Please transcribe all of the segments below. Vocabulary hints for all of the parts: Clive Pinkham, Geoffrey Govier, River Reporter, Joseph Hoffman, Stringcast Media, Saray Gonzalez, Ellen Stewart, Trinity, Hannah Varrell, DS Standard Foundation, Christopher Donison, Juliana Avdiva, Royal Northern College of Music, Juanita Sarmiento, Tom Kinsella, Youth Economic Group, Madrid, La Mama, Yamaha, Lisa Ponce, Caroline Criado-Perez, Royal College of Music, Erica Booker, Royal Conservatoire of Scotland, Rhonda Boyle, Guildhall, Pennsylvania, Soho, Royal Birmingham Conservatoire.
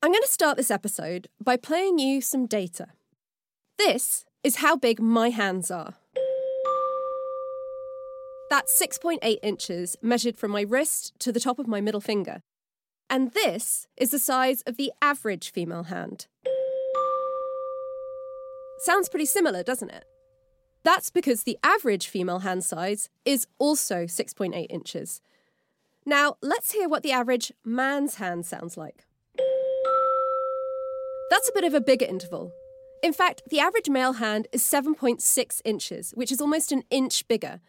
I'm going to start this episode by playing you some data. This is how big my hands are. That's 6.8 inches measured from my wrist to the top of my middle finger. And this is the size of the average female hand. Sounds pretty similar, doesn't it? That's because the average female hand size is also 6.8 inches. Now, let's hear what the average man's hand sounds like. That's a bit of a bigger interval. In fact, the average male hand is 7.6 inches, which is almost an inch bigger.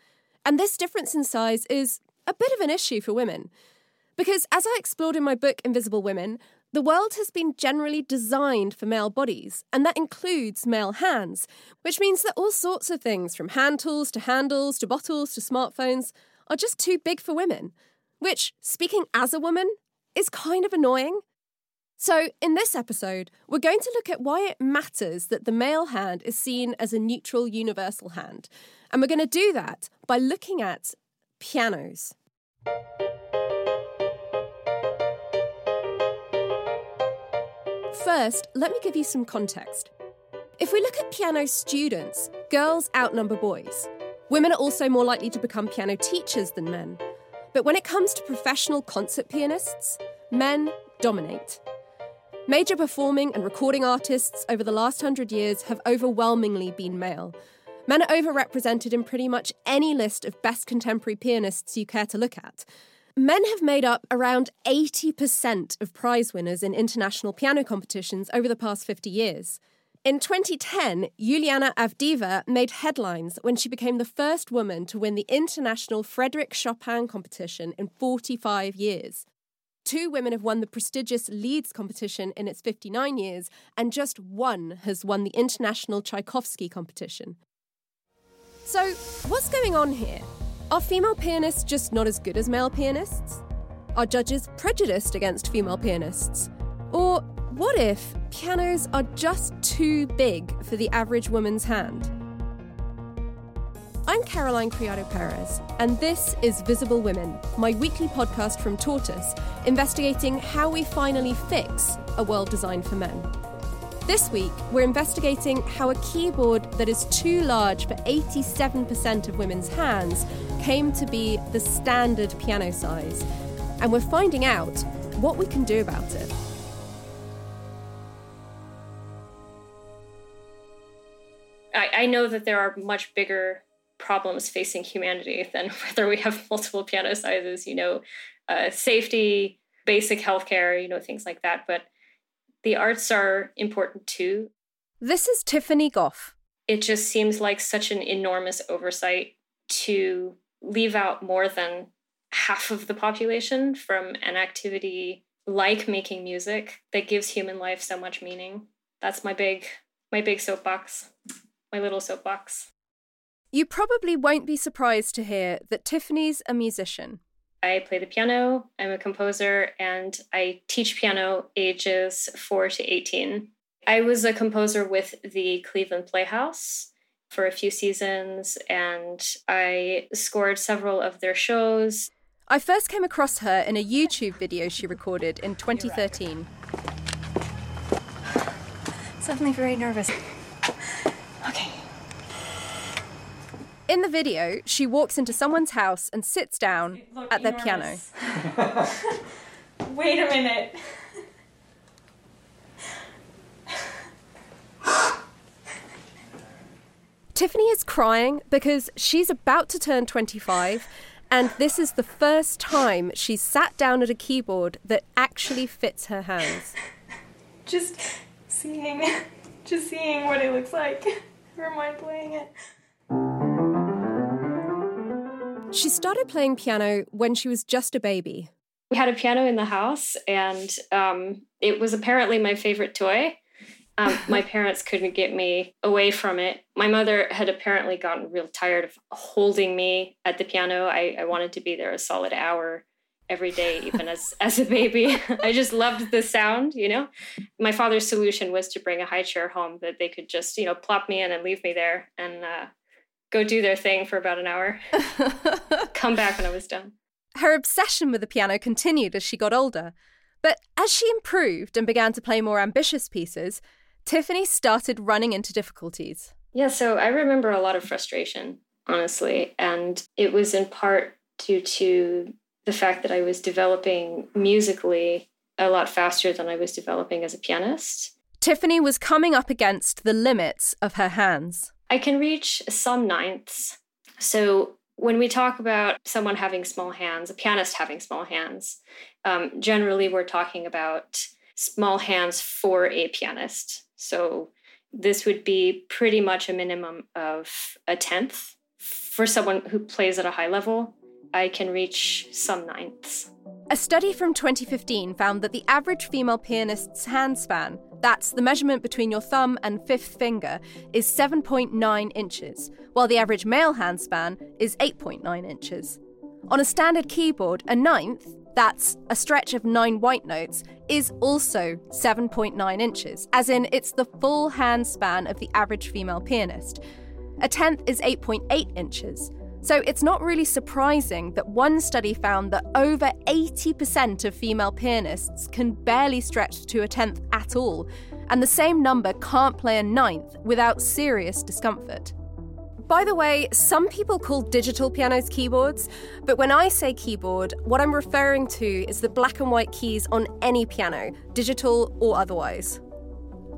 And this difference in size is a bit of an issue for women. Because as I explored in my book, Invisible Women, the world has been generally designed for male bodies, and that includes male hands, which means that all sorts of things, from hand tools to handles to bottles to smartphones, are just too big for women. Which, speaking as a woman, is kind of annoying. So, in this episode, we're going to look at why it matters that the male hand is seen as a neutral, universal hand. And we're going to do that by looking at pianos. First, let me give you some context. If we look at piano students, girls outnumber boys. Women are also more likely to become piano teachers than men. But when it comes to professional concert pianists, men dominate. Major performing and recording artists over the last 100 years have overwhelmingly been male. Men are overrepresented in pretty much any list of best contemporary pianists you care to look at. Men have made up around 80% of prize winners in international piano competitions over the past 50 years. In 2010, Juliana Avdiva made headlines when she became the first woman to win the international Frédéric Chopin competition in 45 years. 2 women have won the prestigious Leeds competition in its 59 years, and just 1 has won the international Tchaikovsky competition. So, what's going on here? Are female pianists just not as good as male pianists? Are judges prejudiced against female pianists? Or what if pianos are just too big for the average woman's hand? I'm Caroline Criado-Perez, and this is Visible Women, my weekly podcast from Tortoise, investigating how we finally fix a world designed for men. This week, we're investigating how a keyboard that is too large for 87% of women's hands came to be the standard piano size, and we're finding out what we can do about it. I know that there are much bigger problems facing humanity than whether we have multiple piano sizes, safety, basic healthcare, things like that. But the arts are important too. This is Tiffany Goff. It just seems like such an enormous oversight to leave out more than half of the population from an activity like making music that gives human life so much meaning. That's my big soapbox, my little soapbox. You probably won't be surprised to hear that Tiffany's a musician. I play the piano, I'm a composer, and I teach piano ages 4 to 18. I was a composer with the Cleveland Playhouse for a few seasons, and I scored several of their shows. I first came across her in a YouTube video she recorded in 2013. Suddenly very nervous. Okay. In the video, she walks into someone's house and sits down at their piano. Wait a minute. Tiffany is crying because she's about to turn 25, and this is the first time she's sat down at a keyboard that actually fits her hands. Just seeing what it looks like. Never mind playing it. She started playing piano when she was just a baby. We had a piano in the house, and it was apparently my favorite toy. My parents couldn't get me away from it. My mother had apparently gotten real tired of holding me at the piano. I wanted to be there a solid hour every day, even as a baby. I just loved the sound, you know. My father's solution was to bring a high chair home that they could just, you know, plop me in and leave me there and go do their thing for about an hour. Come back when I was done. Her obsession with the piano continued as she got older. But as she improved and began to play more ambitious pieces, Tiffany started running into difficulties. Yeah, so I remember a lot of frustration, honestly. And it was in part due to the fact that I was developing musically a lot faster than I was developing as a pianist. Tiffany was coming up against the limits of her hands. I can reach some ninths. So when we talk about someone having small hands, a pianist having small hands, generally we're talking about small hands for a pianist. So this would be pretty much a minimum of a tenth. For someone who plays at a high level, I can reach some ninths. A study from 2015 found that the average female pianist's hand span, that's the measurement between your thumb and fifth finger, is 7.9 inches, while the average male hand span is 8.9 inches. On a standard keyboard, a ninth, that's a stretch of 9 white notes, is also 7.9 inches, as in it's the full hand span of the average female pianist. A tenth is 8.8 inches. So it's not really surprising that one study found that over 80% of female pianists can barely stretch to a tenth at all, and the same number can't play a ninth without serious discomfort. By the way, some people call digital pianos keyboards, but when I say keyboard, what I'm referring to is the black and white keys on any piano, digital or otherwise.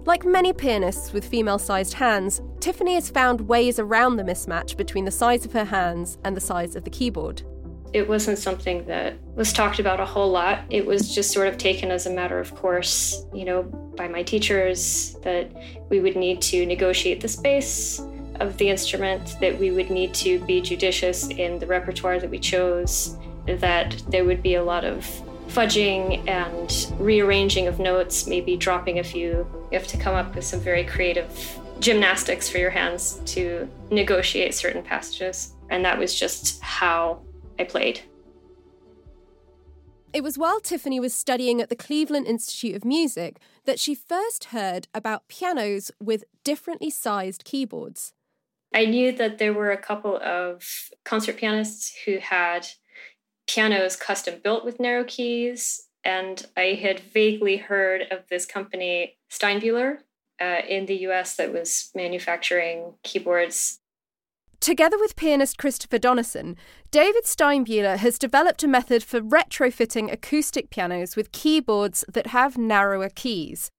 Like many pianists with female-sized hands, Tiffany has found ways around the mismatch between the size of her hands and the size of the keyboard. It wasn't something that was talked about a whole lot. It was just sort of taken as a matter of course, you know, by my teachers, that we would need to negotiate the space of the instrument, that we would need to be judicious in the repertoire that we chose, that there would be a lot of fudging and rearranging of notes, maybe dropping a few. You have to come up with some very creative gymnastics for your hands to negotiate certain passages. And that was just how I played. It was while Tiffany was studying at the Cleveland Institute of Music that she first heard about pianos with differently sized keyboards. I knew that there were a couple of concert pianists who had pianos custom built with narrow keys, and I had vaguely heard of this company, Steinbuhler, in the US, that was manufacturing keyboards. Together with pianist Christopher Donison, David Steinbuhler has developed a method for retrofitting acoustic pianos with keyboards that have narrower keys.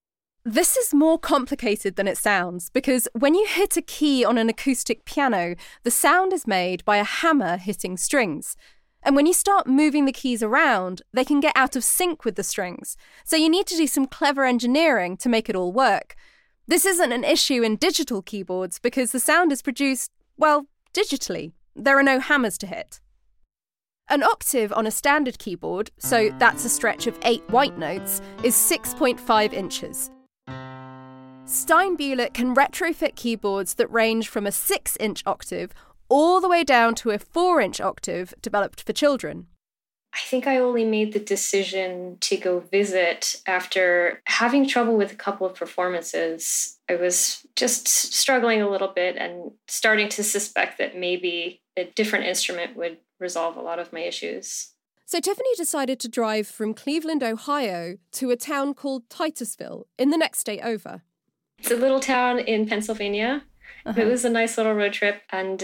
This is more complicated than it sounds, because when you hit a key on an acoustic piano, the sound is made by a hammer hitting strings. And when you start moving the keys around, they can get out of sync with the strings. So you need to do some clever engineering to make it all work. This isn't an issue in digital keyboards because the sound is produced, well, digitally. There are no hammers to hit. An octave on a standard keyboard, so that's a stretch of 8 white notes, is 6.5 inches. Steinbuhler can retrofit keyboards that range from a 6-inch octave all the way down to a 4-inch octave developed for children. I think I only made the decision to go visit after having trouble with a couple of performances. I was just struggling a little bit and starting to suspect that maybe a different instrument would resolve a lot of my issues. So Tiffany decided to drive from Cleveland, Ohio, to a town called Titusville in the next state over. It's a little town in Pennsylvania. It was a nice little road trip, and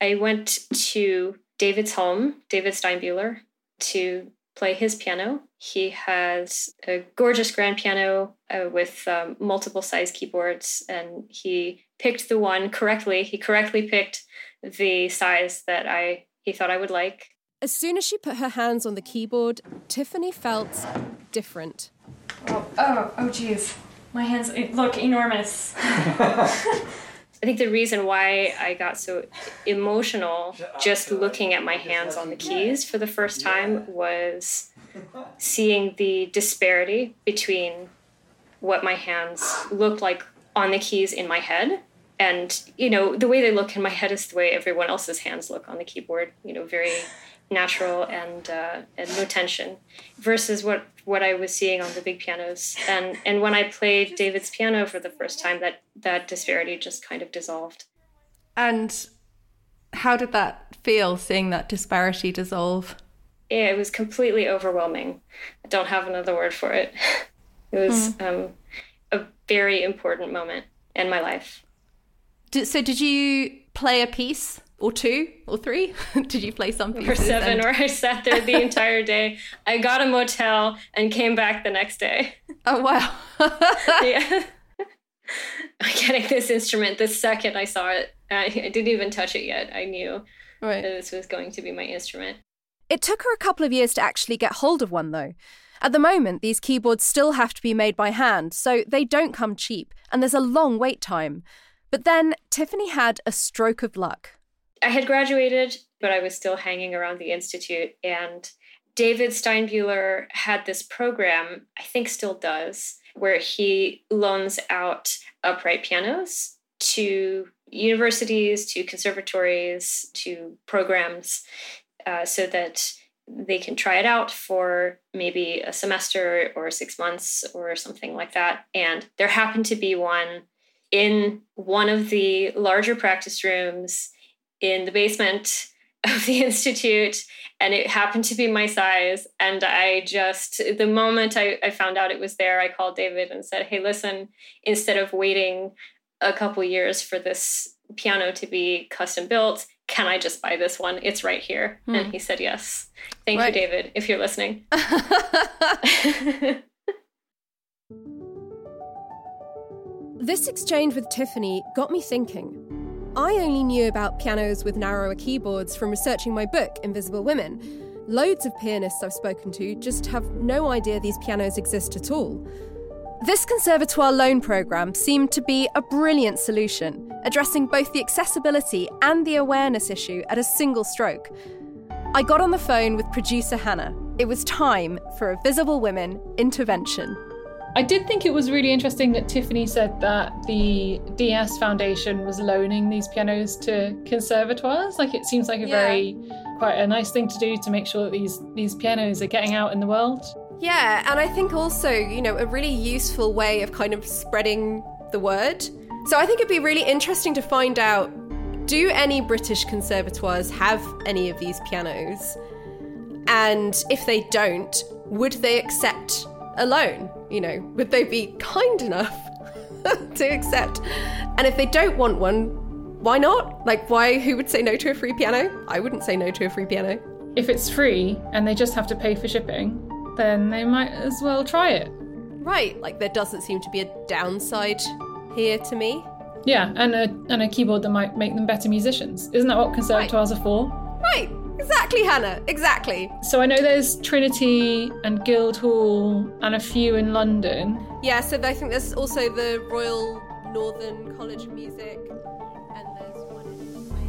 I went to David's home, David Steinbuhler, to play his piano. He has a gorgeous grand piano with multiple size keyboards, and he picked the one correctly. He correctly picked the size that he thought I would like. As soon as she put her hands on the keyboard, Tiffany felt different. Oh, geez. My hands look enormous. I think the reason why I got so emotional just looking at my hands on the keys for the first time was seeing the disparity between what my hands looked like on the keys in my head. And, you know, the way they look in my head is the way everyone else's hands look on the keyboard, you know, very natural and no tension, versus what I was seeing on the big pianos. And when I played David's piano for the first time, that disparity just kind of dissolved. And how did that feel, seeing that disparity dissolve? Yeah, it was completely overwhelming. I don't have another word for it. It was a very important moment in my life. So did you play a piece or two or three? Did you play some pieces? Or seven, where I sat there the entire day. I got a motel and came back the next day. Oh, wow. Yeah. I'm getting this instrument the second I saw it. I didn't even touch it yet. I knew that this was going to be my instrument. It took her a couple of years to actually get hold of one, though. At the moment, these keyboards still have to be made by hand, so they don't come cheap, and there's a long wait time. But then Tiffany had a stroke of luck. I had graduated, but I was still hanging around the Institute. And David Steinbuhler had this program, I think still does, where he loans out upright pianos to universities, to conservatories, to programs, so that they can try it out for maybe a semester or 6 months or something like that. And there happened to be one in one of the larger practice rooms in the basement of the Institute, and it happened to be my size. And I just, the moment I found out it was there, I called David and said, hey, listen, instead of waiting a couple years for this piano to be custom built, can I just buy this one? It's right here. And he said, yes. Thank you, David, if you're listening. This exchange with Tiffany got me thinking. I only knew about pianos with narrower keyboards from researching my book, Invisible Women. Loads of pianists I've spoken to just have no idea these pianos exist at all. This conservatoire loan programme seemed to be a brilliant solution, addressing both the accessibility and the awareness issue at a single stroke. I got on the phone with producer Hannah. It was time for a Visible Women intervention. I did think it was really interesting that Tiffany said that the DS Foundation was loaning these pianos to conservatoires. Like, it seems like quite a nice thing to do to make sure that these pianos are getting out in the world. Yeah, and I think also, you know, a really useful way of kind of spreading the word. So I think it'd be really interesting to find out, do any British conservatoires have any of these pianos? And if they don't, would they accept a loan? You know, would they be kind enough to accept? And if they don't want one, why not? Like, who would say no to a free piano? I wouldn't say no to a free piano. If it's free and they just have to pay for shipping, then they might as well try it. Right, like there doesn't seem to be a downside here to me. Yeah, and a keyboard that might make them better musicians. Isn't that what conservatoires are for? Right. Exactly, Hannah, exactly. So I know there's Trinity and Guildhall and a few in London. Yeah, so I think there's also the Royal Northern College of Music, and there's one in Wales.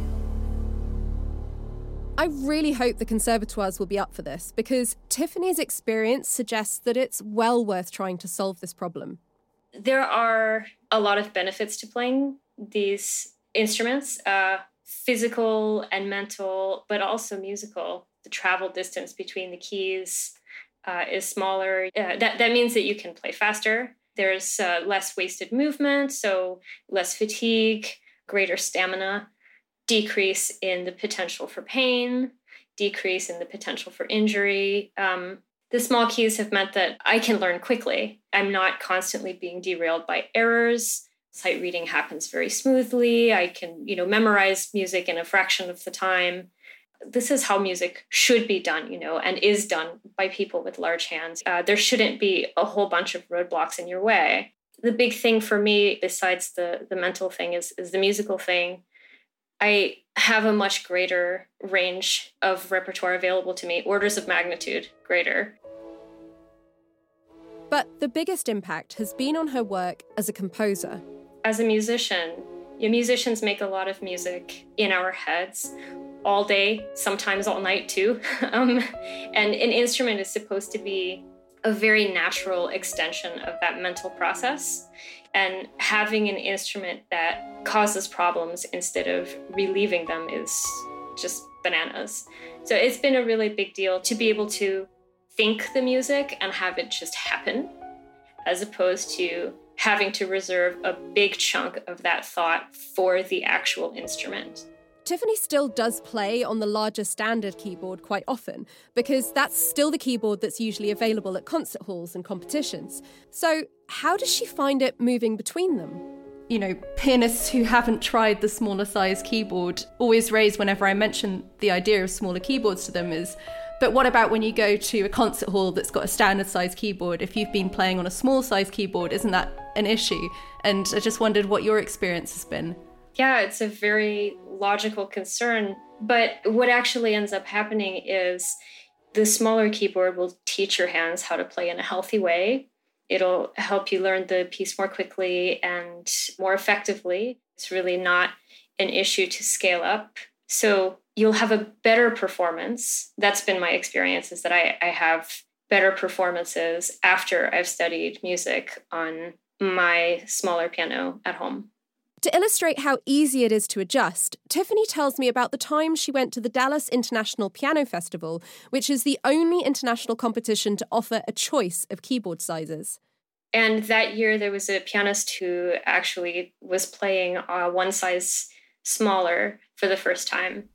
I really hope the conservatoires will be up for this, because Tiffany's experience suggests that it's well worth trying to solve this problem. There are a lot of benefits to playing these instruments. Physical and mental, but also musical. The travel distance between the keys is smaller. That means that you can play faster. There's less wasted movement, so less fatigue, greater stamina, decrease in the potential for pain, decrease in the potential for injury. The small keys have meant that I can learn quickly. I'm not constantly being derailed by errors. Sight reading happens very smoothly. I can, you know, memorize music in a fraction of the time. This is how music should be done, you know, and is done by people with large hands. There shouldn't be a whole bunch of roadblocks in your way. The big thing for me, besides the mental thing, is the musical thing. I have a much greater range of repertoire available to me, orders of magnitude greater. But the biggest impact has been on her work as a composer. As a musician, Musicians make a lot of music in our heads all day, sometimes all night too. And an instrument is supposed to be a very natural extension of that mental process. And having an instrument that causes problems instead of relieving them is just bananas. So it's been a really big deal to be able to think the music and have it just happen, as opposed to having to reserve a big chunk of that thought for the actual instrument. Tiffany still does play on the larger standard keyboard quite often, because that's still the keyboard that's usually available at concert halls and competitions. So how does she find it moving between them? You know, pianists who haven't tried the smaller size keyboard always raise, whenever I mention the idea of smaller keyboards to them, is, but what about when you go to a concert hall that's got a standard size keyboard? If you've been playing on a small size keyboard, isn't that an issue? And I just wondered what your experience has been. Yeah, it's a very logical concern. But what actually ends up happening is the smaller keyboard will teach your hands how to play in a healthy way. It'll help you learn the piece more quickly and more effectively. It's really not an issue to scale up. So you'll have a better performance. That's been my experience, is that I have better performances after I've studied music on my smaller piano at home. To illustrate how easy it is to adjust, Tiffany tells me about the time she went to the Dallas International Piano Festival, which is the only international competition to offer a choice of keyboard sizes. And that year there was a pianist who actually was playing one size smaller for the first time.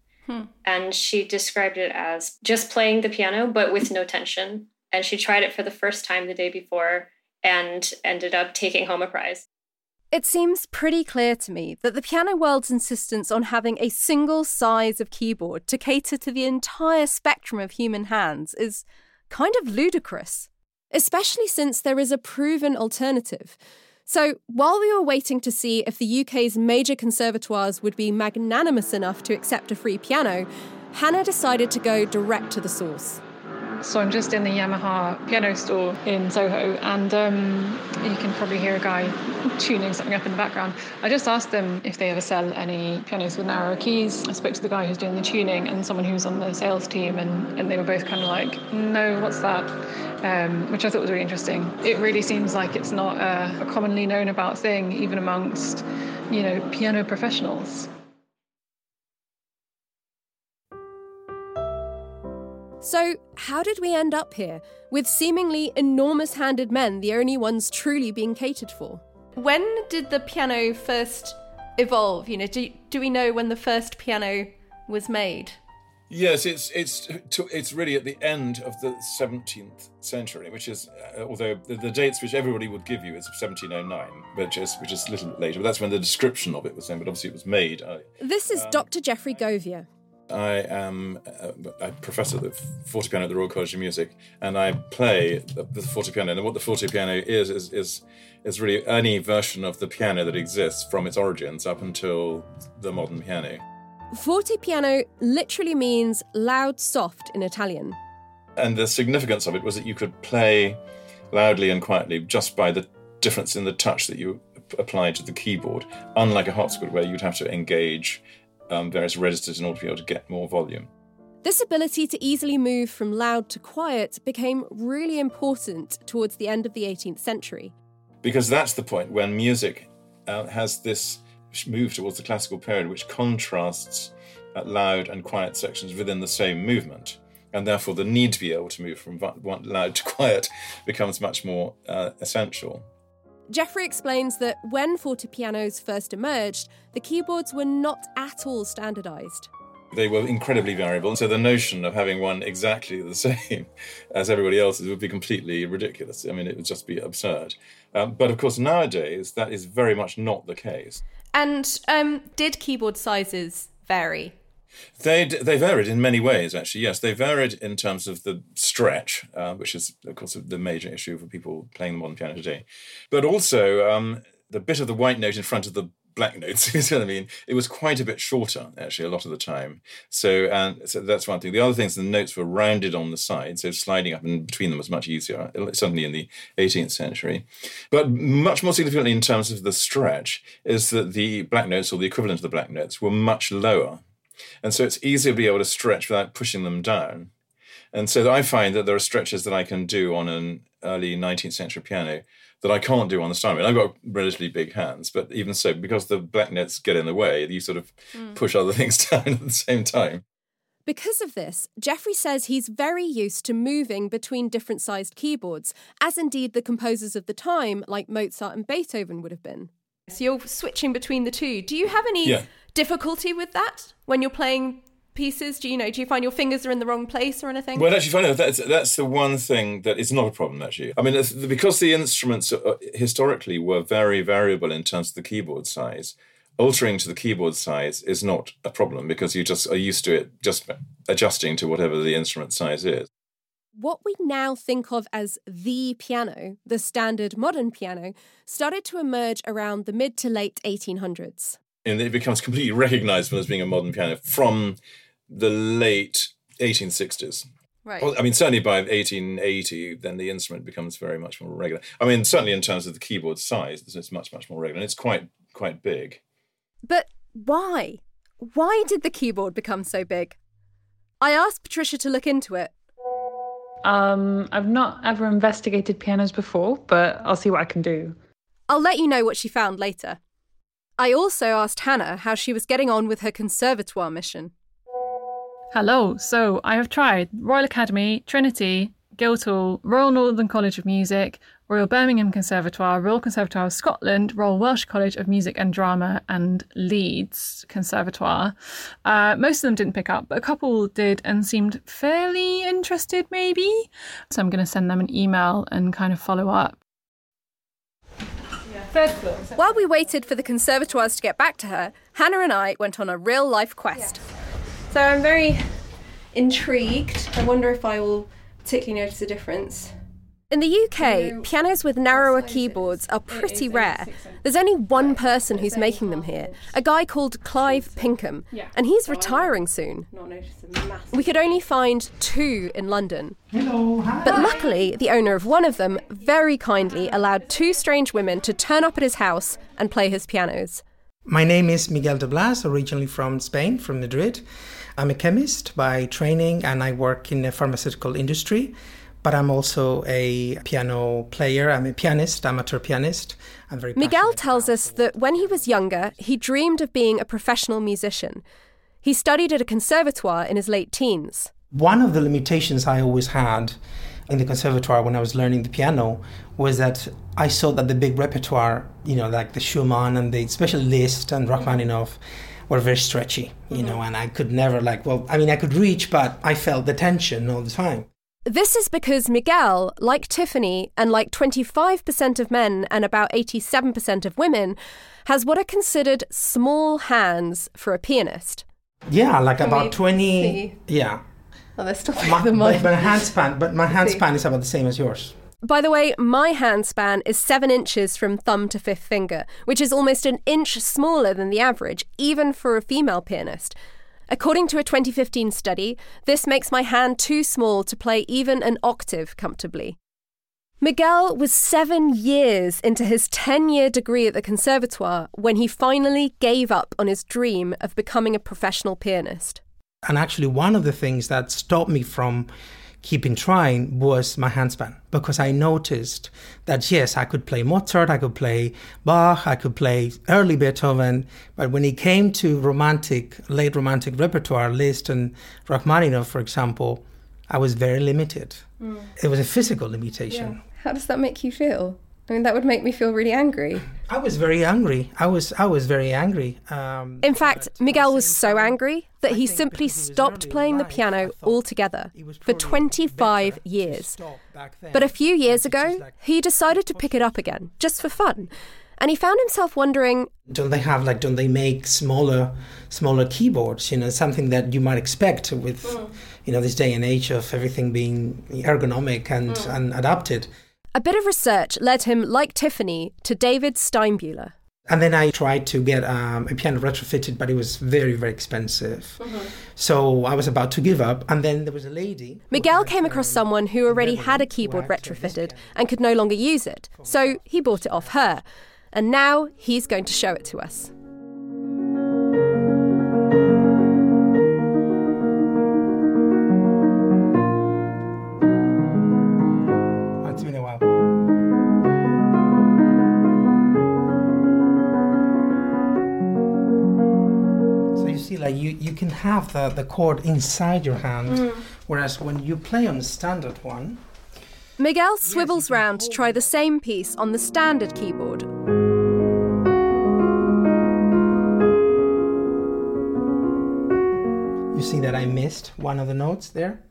And she described it as just playing the piano, but with no tension. And she tried it for the first time the day before and ended up taking home a prize. It seems pretty clear to me that the piano world's insistence on having a single size of keyboard to cater to the entire spectrum of human hands is kind of ludicrous, especially since there is a proven alternative. So while we were waiting to see if the UK's major conservatoires would be magnanimous enough to accept a free piano, Hannah decided to go direct to the source. So I'm just in the Yamaha piano store in Soho, and you can probably hear a guy tuning something up in the background. I just asked them if they ever sell any pianos with narrower keys. I spoke to the guy who's doing the tuning and someone who's on the sales team, and they were both kind of like, no, what's that? Which I thought was really interesting. It really seems like it's not a commonly known about thing, even amongst, you know, piano professionals. So how did we end up here, with seemingly enormous-handed men the only ones truly being catered for? When did the piano first evolve? You know, do we know when the first piano was made? Yes, it's really at the end of the 17th century, which is, although the dates which everybody would give you is 1709, which is a little bit later. But that's when the description of it was then, but obviously it was made. This is Dr. Geoffrey Govier. I am a professor of the fortepiano at the Royal College of Music, and I play the fortepiano. And what the fortepiano is really any version of the piano that exists from its origins up until the modern piano. Fortepiano literally means loud, soft in Italian. And the significance of it was that you could play loudly and quietly just by the difference in the touch that you apply to the keyboard, unlike a harpsichord where you'd have to engage various registers in order to be able to get more volume. This ability to easily move from loud to quiet became really important towards the end of the 18th century. Because that's the point when music has this move towards the classical period, which contrasts loud and quiet sections within the same movement. And therefore the need to be able to move from loud to quiet becomes much more essential. Geoffrey explains that when fortepianos first emerged, the keyboards were not at all standardised. They were incredibly variable, and so the notion of having one exactly the same as everybody else's would be completely ridiculous. I mean, it would just be absurd. But of course, nowadays, that is very much not the case. And did keyboard sizes vary? They varied in many ways, actually, yes. They varied in terms of the stretch, which is, of course, the major issue for people playing the modern piano today. But also, the bit of the white note in front of the black notes, you know what I mean? It was quite a bit shorter, actually, a lot of the time. So that's one thing. The other thing is the notes were rounded on the side, so sliding up and between them was much easier, certainly in the 18th century. But much more significantly in terms of the stretch is that the black notes, or the equivalent of the black notes, were much lower. And so it's easier to be able to stretch without pushing them down. And so I find that there are stretches that I can do on an early 19th century piano that I can't do on the Steinway. I've got relatively big hands, but even so, because the black notes get in the way, you sort of push other things down at the same time. Because of this, Jeffrey says he's very used to moving between different sized keyboards, as indeed the composers of the time, like Mozart and Beethoven, would have been. So you're switching between the two. Do you have any difficulty with that when you're playing pieces? Do you find your fingers are in the wrong place or anything? Well, actually, funny enough, that's the one thing that is not a problem, actually. I mean, because the instruments historically were very variable in terms of the keyboard size, altering to the keyboard size is not a problem because you just are used to it just adjusting to whatever the instrument size is. What we now think of as the piano, the standard modern piano, started to emerge around the mid to late 1800s. And it becomes completely recognisable as being a modern piano from the late 1860s. Right. Well, I mean, certainly by 1880, then the instrument becomes very much more regular. I mean, certainly in terms of the keyboard size, it's much, much more regular. And it's quite big. But why? Why did the keyboard become so big? I asked Patricia to look into it. I've not ever investigated pianos before, but I'll see what I can do. I'll let you know what she found later. I also asked Hannah how she was getting on with her conservatoire mission. Hello, so I have tried Royal Academy, Trinity, Guildhall, Royal Northern College of Music, Royal Birmingham Conservatoire, Royal Conservatoire of Scotland, Royal Welsh College of Music and Drama, and Leeds Conservatoire. Most of them didn't pick up, but a couple did and seemed fairly interested, maybe. So I'm going to send them an email and kind of follow up. While we waited for the conservatoires to get back to her, Hannah and I went on a real-life quest. Yeah. So I'm very intrigued. I wonder if I will particularly notice a difference. In the UK, pianos with narrower keyboards are pretty rare. There's only one person who's making them here, a guy called Clive Pinkham, and he's retiring soon. We could only find two in London. But luckily, the owner of one of them very kindly allowed two strange women to turn up at his house and play his pianos. My name is Miguel de Blas, originally from Spain, from Madrid. I'm a chemist by training and I work in the pharmaceutical industry. But I'm also a piano player. I'm a pianist, amateur pianist. I'm very passionate. Miguel tells us that when he was younger, he dreamed of being a professional musician. He studied at a conservatoire in his late teens. One of the limitations I always had in the conservatoire when I was learning the piano was that I saw that the big repertoire, like the Schumann and especially Liszt and Rachmaninoff, were very stretchy, and I could never I could reach, but I felt the tension all the time. This is because Miguel, like Tiffany, and like 25% of men and about 87% of women, has what are considered small hands for a pianist. Yeah, like about 20... See? Yeah. Oh, they're still bigger than mine. But my hand span is about the same as yours. By the way, my hand span is 7 inches from thumb to fifth finger, which is almost an inch smaller than the average, even for a female pianist. According to a 2015 study, this makes my hand too small to play even an octave comfortably. Miguel was 7 years into his 10-year degree at the Conservatoire when he finally gave up on his dream of becoming a professional pianist. And actually one of the things that stopped me from keeping trying was my handspan, because I noticed that, yes, I could play Mozart, I could play Bach, I could play early Beethoven, but when it came to late romantic repertoire, Liszt and Rachmaninoff, for example, I was very limited. Mm. It was a physical limitation. Yeah. How does that make you feel? I mean, that would make me feel really angry. I was very angry. I was very angry. In fact, Miguel was so angry that he simply stopped playing the piano altogether for 25 years. But a few years ago, he decided to pick it up again, just for fun. And he found himself wondering... Don't they make smaller keyboards? Something that you might expect with, this day and age of everything being ergonomic and adapted. A bit of research led him, like Tiffany, to David Steinbuhler. And then I tried to get a piano retrofitted, but it was very, very expensive. Mm-hmm. So I was about to give up, and then there was a lady... Miguel came across someone who already had a keyboard retrofitted and could no longer use it, so he bought it off her. And now he's going to show it to us. You can have the chord inside your hand, whereas when you play on the standard one... Miguel swivels round to try the same piece on the standard keyboard. You see that I missed one of the notes there?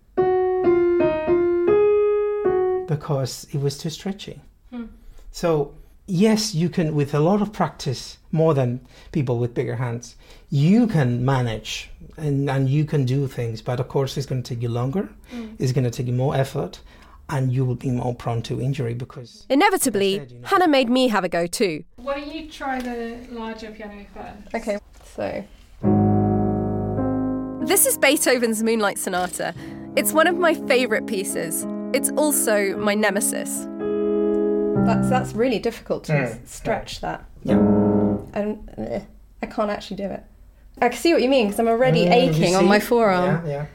Because it was too stretchy. So... yes, you can, with a lot of practice, more than people with bigger hands, you can manage and you can do things. But of course, it's going to take you longer, it's going to take you more effort, and you will be more prone to injury because... Inevitably, Hannah made me have a go too. Why don't you try the larger piano first? Okay, so... This is Beethoven's Moonlight Sonata. It's one of my favourite pieces. It's also my nemesis. That's really difficult to stretch that. Yeah. I can't actually do it. I can see what you mean, because I'm already aching on my forearm. Yeah, yeah.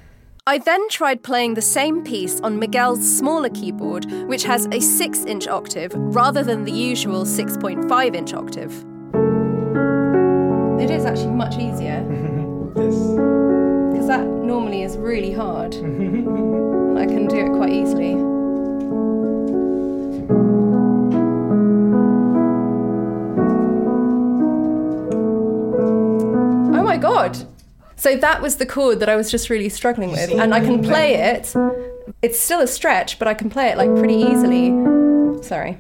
I then tried playing the same piece on Miguel's smaller keyboard, which has a 6-inch octave, rather than the usual 6.5-inch octave. It is actually much easier. Yes. Because that normally is really hard. And I can do it quite easily. God. So that was the chord that I was just really struggling with, and I can play it. It's still a stretch, but I can play it like pretty easily. Sorry.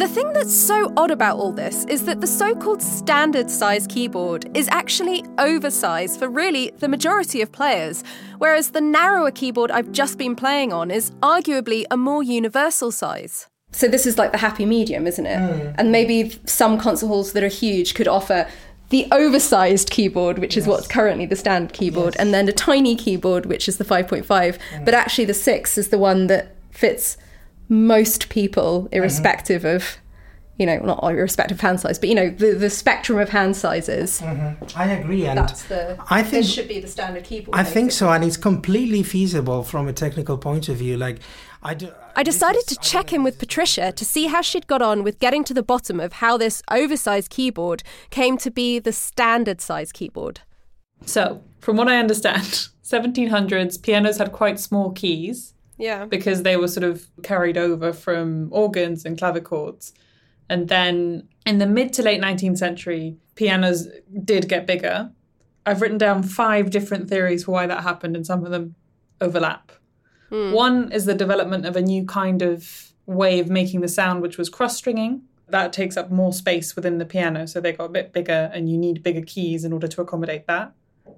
The thing that's so odd about all this is that the so-called standard size keyboard is actually oversized for really the majority of players, whereas the narrower keyboard I've just been playing on is arguably a more universal size. So this is like the happy medium, isn't it? And maybe some concert halls that are huge could offer the oversized keyboard, which is what's currently the standard keyboard, and then a tiny keyboard, which is the 5.5. But actually the 6 is the one that fits most people, irrespective of, you know, not irrespective of hand size, but, you know, the spectrum of hand sizes. I agree. And I think this should be the standard keyboard. I think so, and it's completely feasible from a technical point of view. Like... I decided to check in with Patricia to see how she'd got on with getting to the bottom of how this oversized keyboard came to be the standard size keyboard. So, from what I understand, 1700s pianos had quite small keys. Yeah. Because they were sort of carried over from organs and clavichords. And then in the mid to late 19th century, pianos did get bigger. I've written down 5 different theories for why that happened, and some of them overlap. One is the development of a new kind of way of making the sound, which was cross-stringing. That takes up more space within the piano, so they got a bit bigger, and you need bigger keys in order to accommodate that.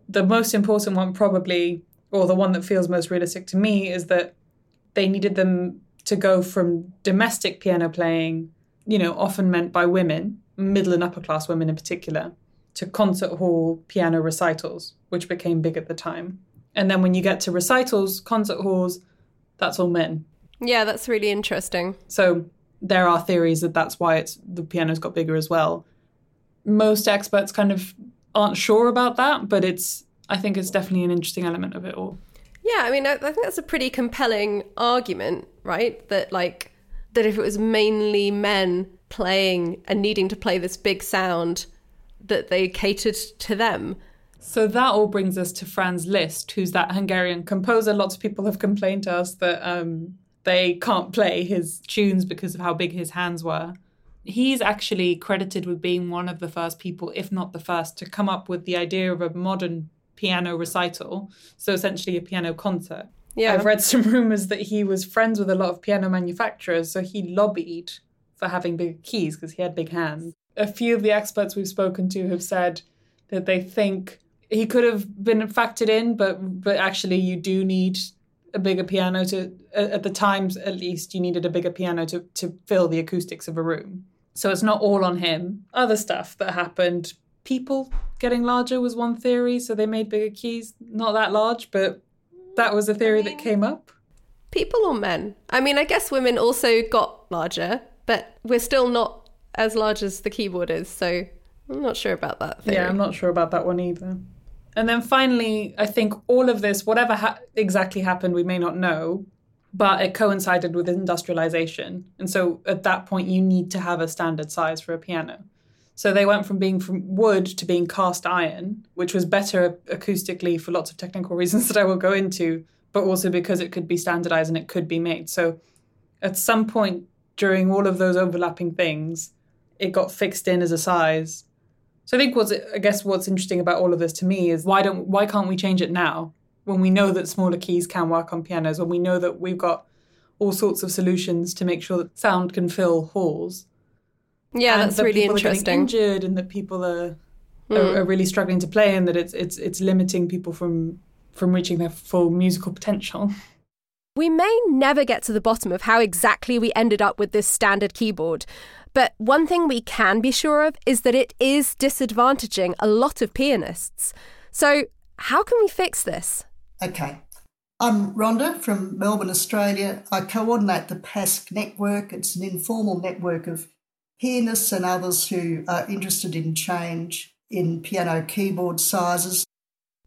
The most important one probably, or the one that feels most realistic to me, is that they needed them to go from domestic piano playing, you know, often meant by women, middle and upper-class women in particular, to concert hall piano recitals, which became big at the time. And then when you get to recitals, concert halls, that's all men. Yeah, that's really interesting. So there are theories that that's why the piano's got bigger as well. Most experts kind of aren't sure about that, but I think it's definitely an interesting element of it all. Yeah, I mean, I think that's a pretty compelling argument, right? That like, that if it was mainly men playing and needing to play this big sound, that they catered to them. So that all brings us to Franz Liszt, who's that Hungarian composer. Lots of people have complained to us that they can't play his tunes because of how big his hands were. He's actually credited with being one of the first people, if not the first, to come up with the idea of a modern piano recital, so essentially a piano concert. Yeah. I've read some rumours that he was friends with a lot of piano manufacturers, so he lobbied for having big keys because he had big hands. A few of the experts we've spoken to have said that they think... he could have been factored in, but actually you do need a bigger piano to, at the time at least, you needed a bigger piano to fill the acoustics of a room. So it's not all on him. Other stuff that happened, people getting larger was one theory, so they made bigger keys, not that large, but that was a theory that came up. People or men? I mean, I guess women also got larger, but we're still not as large as the keyboard is, so I'm not sure about that theory. Yeah, I'm not sure about that one either. And then finally, I think all of this, whatever exactly happened, we may not know, but it coincided with industrialization. And so at that point, you need to have a standard size for a piano. So they went from being from wood to being cast iron, which was better acoustically for lots of technical reasons that I will go into, but also because it could be standardized and it could be made. So at some point during all of those overlapping things, it got fixed in as a size. So I think what's interesting about all of this to me is why can't we change it now when we know that smaller keys can work on pianos, when we know that we've got all sorts of solutions to make sure that sound can fill halls. Yeah, that's really interesting. And that people are getting injured and that people are really struggling to play and that it's limiting people from reaching their full musical potential. We may never get to the bottom of how exactly we ended up with this standard keyboard, but one thing we can be sure of is that it is disadvantaging a lot of pianists. So how can we fix this? Okay. I'm Rhonda from Melbourne, Australia. I coordinate the PASC network. It's an informal network of pianists and others who are interested in change in piano keyboard sizes.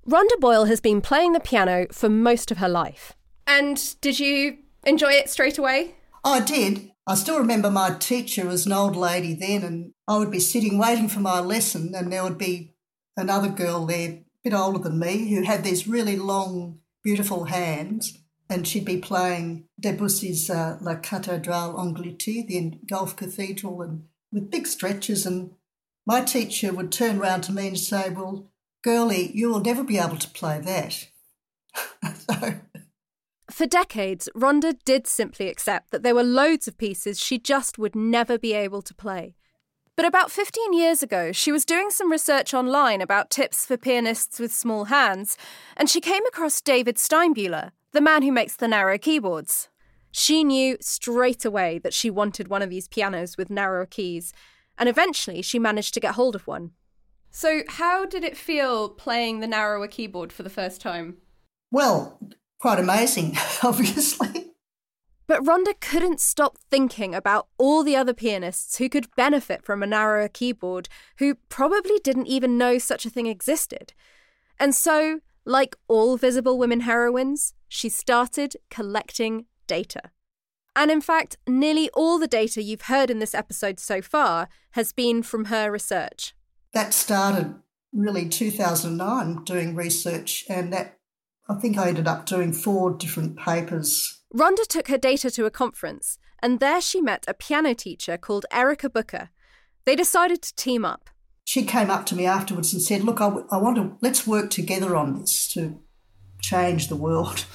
Rhonda Boyle has been playing the piano for most of her life. And did you enjoy it straight away? I did. I still remember my teacher was an old lady then, and I would be sitting waiting for my lesson, and there would be another girl there, a bit older than me, who had these really long, beautiful hands, and she'd be playing Debussy's La Cathédrale Engloutie, the Guelph Cathedral, and with big stretches, and my teacher would turn round to me and say, "Well, girlie, you will never be able to play that." So... For decades, Rhonda did simply accept that there were loads of pieces she just would never be able to play. But about 15 years ago, she was doing some research online about tips for pianists with small hands, and she came across David Steinbuhler, the man who makes the narrow keyboards. She knew straight away that she wanted one of these pianos with narrow keys, and eventually she managed to get hold of one. So how did it feel playing the narrower keyboard for the first time? Well... quite amazing, obviously. But Rhonda couldn't stop thinking about all the other pianists who could benefit from a narrower keyboard, who probably didn't even know such a thing existed. And so, like all Visible Women heroines, she started collecting data. And in fact, nearly all the data you've heard in this episode so far has been from her research. That started really 2009, doing research, and that I think I ended up doing 4 different papers. Rhonda took her data to a conference, and there she met a piano teacher called Erica Booker. They decided to team up. She came up to me afterwards and said, "Look, I want to, let's work together on this to change the world."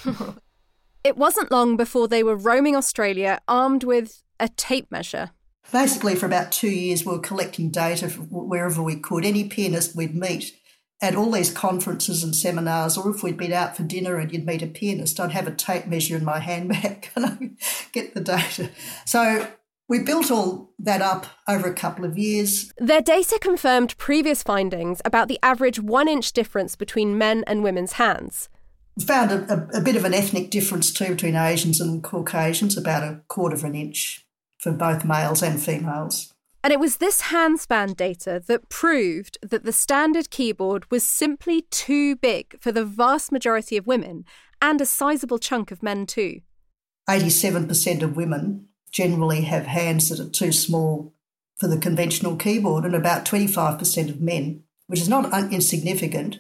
It wasn't long before they were roaming Australia armed with a tape measure. Basically, for about 2 years, we were collecting data from wherever we could. Any pianist we'd meet at all these conferences and seminars, or if we'd been out for dinner and you'd meet a pianist, I'd have a tape measure in my handbag and I'd get the data. So we built all that up over a couple of years. Their data confirmed previous findings about the average 1-inch difference between men and women's hands. We found a bit of an ethnic difference too between Asians and Caucasians, about 1/4 inch for both males and females. And it was this handspan data that proved that the standard keyboard was simply too big for the vast majority of women and a sizable chunk of men too. 87% of women generally have hands that are too small for the conventional keyboard, and about 25% of men, which is not insignificant.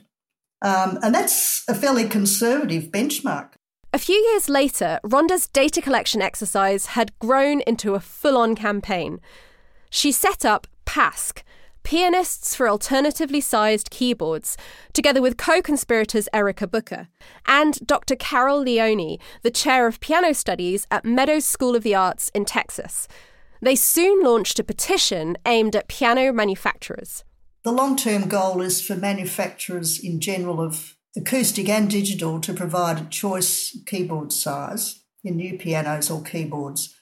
And that's a fairly conservative benchmark. A few years later, Rhonda's data collection exercise had grown into a full-on campaign. She set up PASC, Pianists for Alternatively Sized Keyboards, together with co-conspirators Erica Booker and Dr. Carol Leone, the chair of piano studies at Meadows School of the Arts in Texas. They soon launched a petition aimed at piano manufacturers. The long-term goal is for manufacturers in general of acoustic and digital, to provide a choice keyboard size in new pianos or keyboards.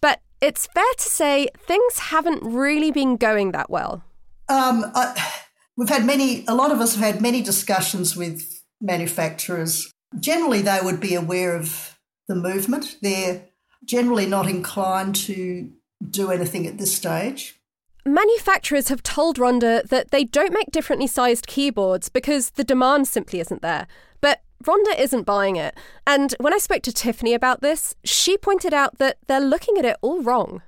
But it's fair to say things haven't really been going that well. A lot of us have had many discussions with manufacturers. Generally, they would be aware of the movement. They're generally not inclined to do anything at this stage. Manufacturers have told Rhonda that they don't make differently sized keyboards because the demand simply isn't there. But Rhonda isn't buying it. And when I spoke to Tiffany about this, she pointed out that they're looking at it all wrong.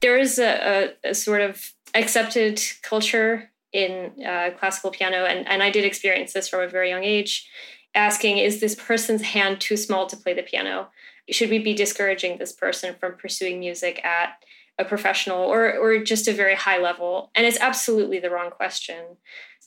There is a sort of accepted culture in classical piano, and I did experience this from a very young age, asking, is this person's hand too small to play the piano? Should we be discouraging this person from pursuing music at a professional or just a very high level? And it's absolutely the wrong question.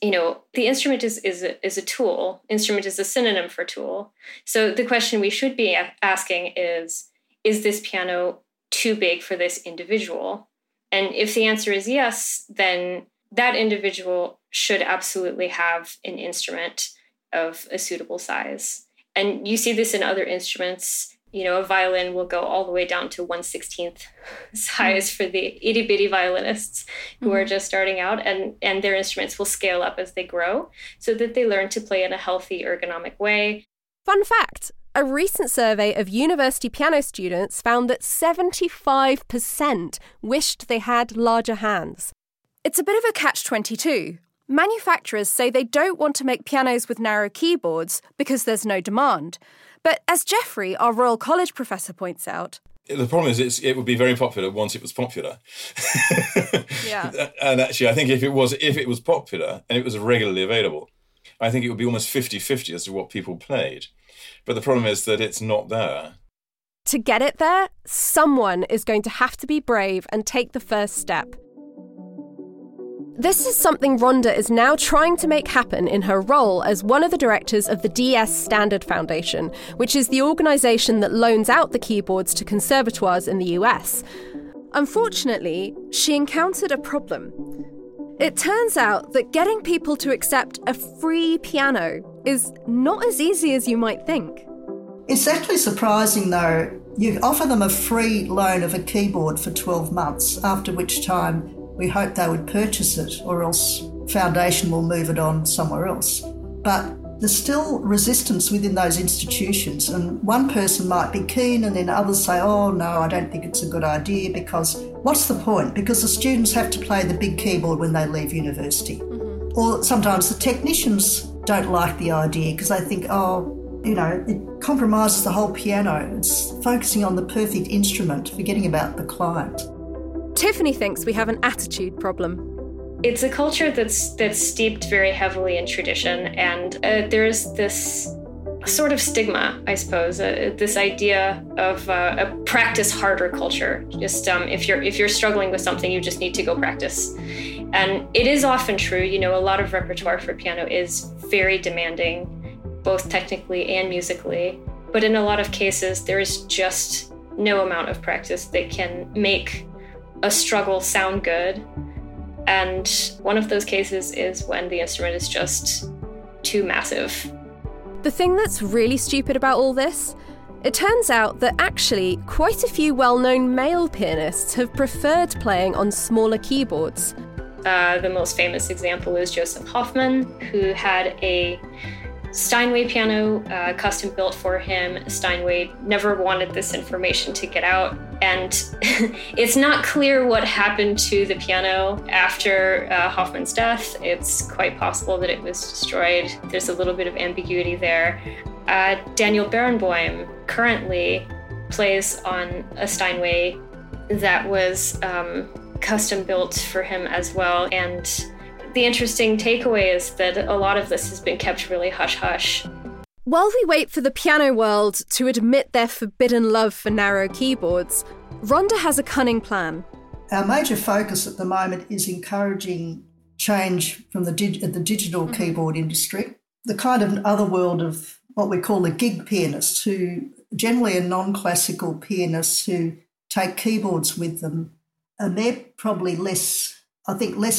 You know, the instrument is a tool. Instrument is a synonym for tool. So the question we should be asking is this piano too big for this individual? And if the answer is yes, then that individual should absolutely have an instrument of a suitable size. And you see this in other instruments. You know, a violin will go all the way down to 1/16 size for the itty-bitty violinists who are just starting out, and their instruments will scale up as they grow so that they learn to play in a healthy, ergonomic way. Fun fact, a recent survey of university piano students found that 75% wished they had larger hands. It's a bit of a catch-22. Manufacturers say they don't want to make pianos with narrow keyboards because there's no demand. But as Jeffrey, our Royal College professor, points out... The problem is it would be very popular once it was popular. Yeah. And actually, I think if it was popular and it was regularly available, I think it would be almost 50-50 as to what people played. But the problem is that it's not there. To get it there, someone is going to have to be brave and take the first step. This is something Rhonda is now trying to make happen in her role as one of the directors of the DS Standard Foundation, which is the organisation that loans out the keyboards to conservatoires in the US. Unfortunately, she encountered a problem. It turns out that getting people to accept a free piano is not as easy as you might think. It's actually surprising, though. You offer them a free loan of a keyboard for 12 months, after which time we hope they would purchase it, or else Foundation will move it on somewhere else. But there's still resistance within those institutions, and one person might be keen and then others say, oh no, I don't think it's a good idea, because what's the point? Because the students have to play the big keyboard when they leave university. Mm-hmm. Or sometimes the technicians don't like the idea because they think, oh, you know, it compromises the whole piano. It's focusing on the perfect instrument, forgetting about the client. Tiffany thinks we have an attitude problem. It's a culture that's steeped very heavily in tradition, and there's this sort of stigma, I suppose, this idea of a practice harder culture. Just if you're struggling with something, you just need to go practice. And it is often true. You know, a lot of repertoire for piano is very demanding, both technically and musically. But in a lot of cases, there is just no amount of practice that can make a struggle sound good. And one of those cases is when the instrument is just too massive. The thing that's really stupid about all this, it turns out that actually quite a few well-known male pianists have preferred playing on smaller keyboards. The most famous example is Joseph Hoffman, who had a Steinway piano custom built for him. Steinway never wanted this information to get out, and it's not clear what happened to the piano after Hoffman's death. It's quite possible that it was destroyed. There's a little bit of ambiguity there. Daniel Barenboim currently plays on a Steinway that was custom built for him as well, and the interesting takeaway is that a lot of this has been kept really hush-hush. While we wait for the piano world to admit their forbidden love for narrow keyboards, Rhonda has a cunning plan. Our major focus at the moment is encouraging change from the digital keyboard industry, the kind of other world of what we call the gig pianists, who generally are non-classical pianists who take keyboards with them, and they're probably less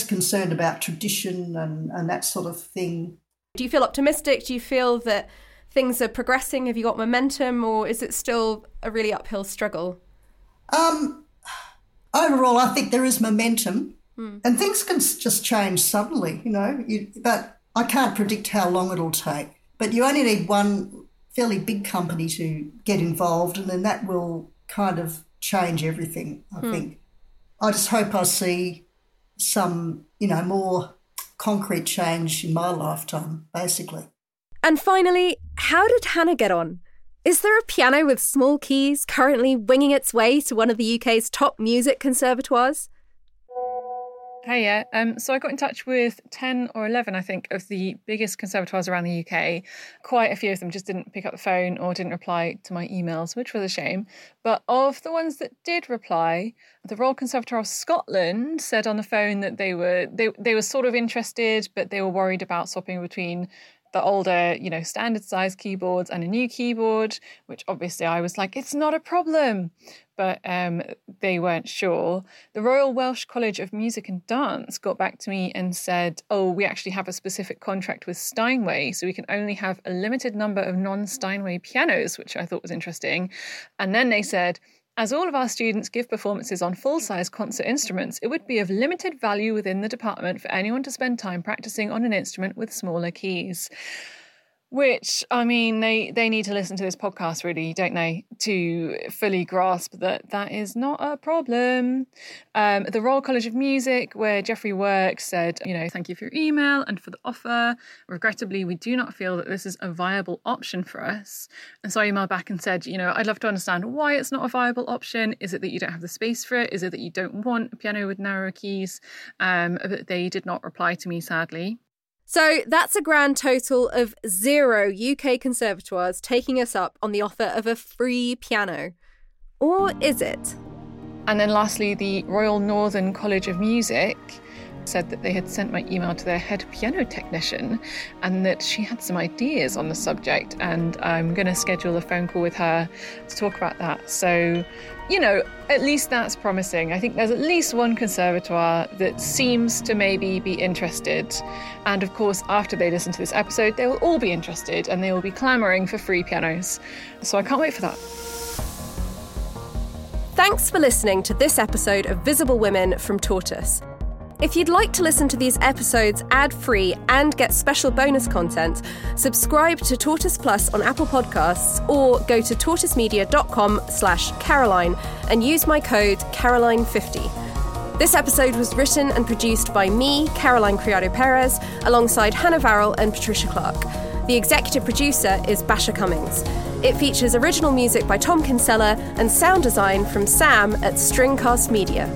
concerned about tradition and that sort of thing. Do you feel optimistic? Do you feel that things are progressing? Have you got momentum, or is it still a really uphill struggle? Overall, I think there is momentum, and things can just change suddenly, you know. But I can't predict how long it'll take. But you only need one fairly big company to get involved, and then that will kind of change everything, I think. I just hope I see some, you know, more concrete change in my lifetime, basically. And finally, how did Hannah get on? Is there a piano with small keys currently winging its way to one of the UK's top music conservatoires? Hiya. So I got in touch with 10 or 11, I think, of the biggest conservatoires around the UK. Quite a few of them just didn't pick up the phone or didn't reply to my emails, which was a shame. But of the ones that did reply, the Royal Conservatoire of Scotland said on the phone that they were sort of interested, but they were worried about swapping between the older, you know, standard size keyboards and a new keyboard, which obviously I was like, it's not a problem. But they weren't sure. The Royal Welsh College of Music and Dance got back to me and said, oh, we actually have a specific contract with Steinway, so we can only have a limited number of non-Steinway pianos, which I thought was interesting. And then they said, as all of our students give performances on full-size concert instruments, it would be of limited value within the department for anyone to spend time practicing on an instrument with smaller keys. Which, I mean, they need to listen to this podcast, really, don't they, to fully grasp that that is not a problem. The Royal College of Music, where Geoffrey works, said, you know, thank you for your email and for the offer. Regrettably, we do not feel that this is a viable option for us. And so I emailed back and said, you know, I'd love to understand why it's not a viable option. Is it that you don't have the space for it? Is it that you don't want a piano with narrower keys? But they did not reply to me, sadly. So that's a grand total of 0 UK conservatoires taking us up on the offer of a free piano. Or is it? And then lastly, the Royal Northern College of Music said that they had sent my email to their head piano technician and that she had some ideas on the subject, and I'm going to schedule a phone call with her to talk about that. So, you know, at least that's promising. I think there's at least one conservatoire that seems to maybe be interested. And of course, after they listen to this episode, they will all be interested and they will be clamouring for free pianos. So I can't wait for that. Thanks for listening to this episode of Visible Women from Tortoise. If you'd like to listen to these episodes ad-free and get special bonus content, subscribe to Tortoise Plus on Apple Podcasts or go to tortoisemedia.com/Caroline and use my code Caroline50. This episode was written and produced by me, Caroline Criado-Perez, alongside Hannah Varrell and Patricia Clark. The executive producer is Basha Cummings. It features original music by Tom Kinsella and sound design from Sam at Stringcast Media.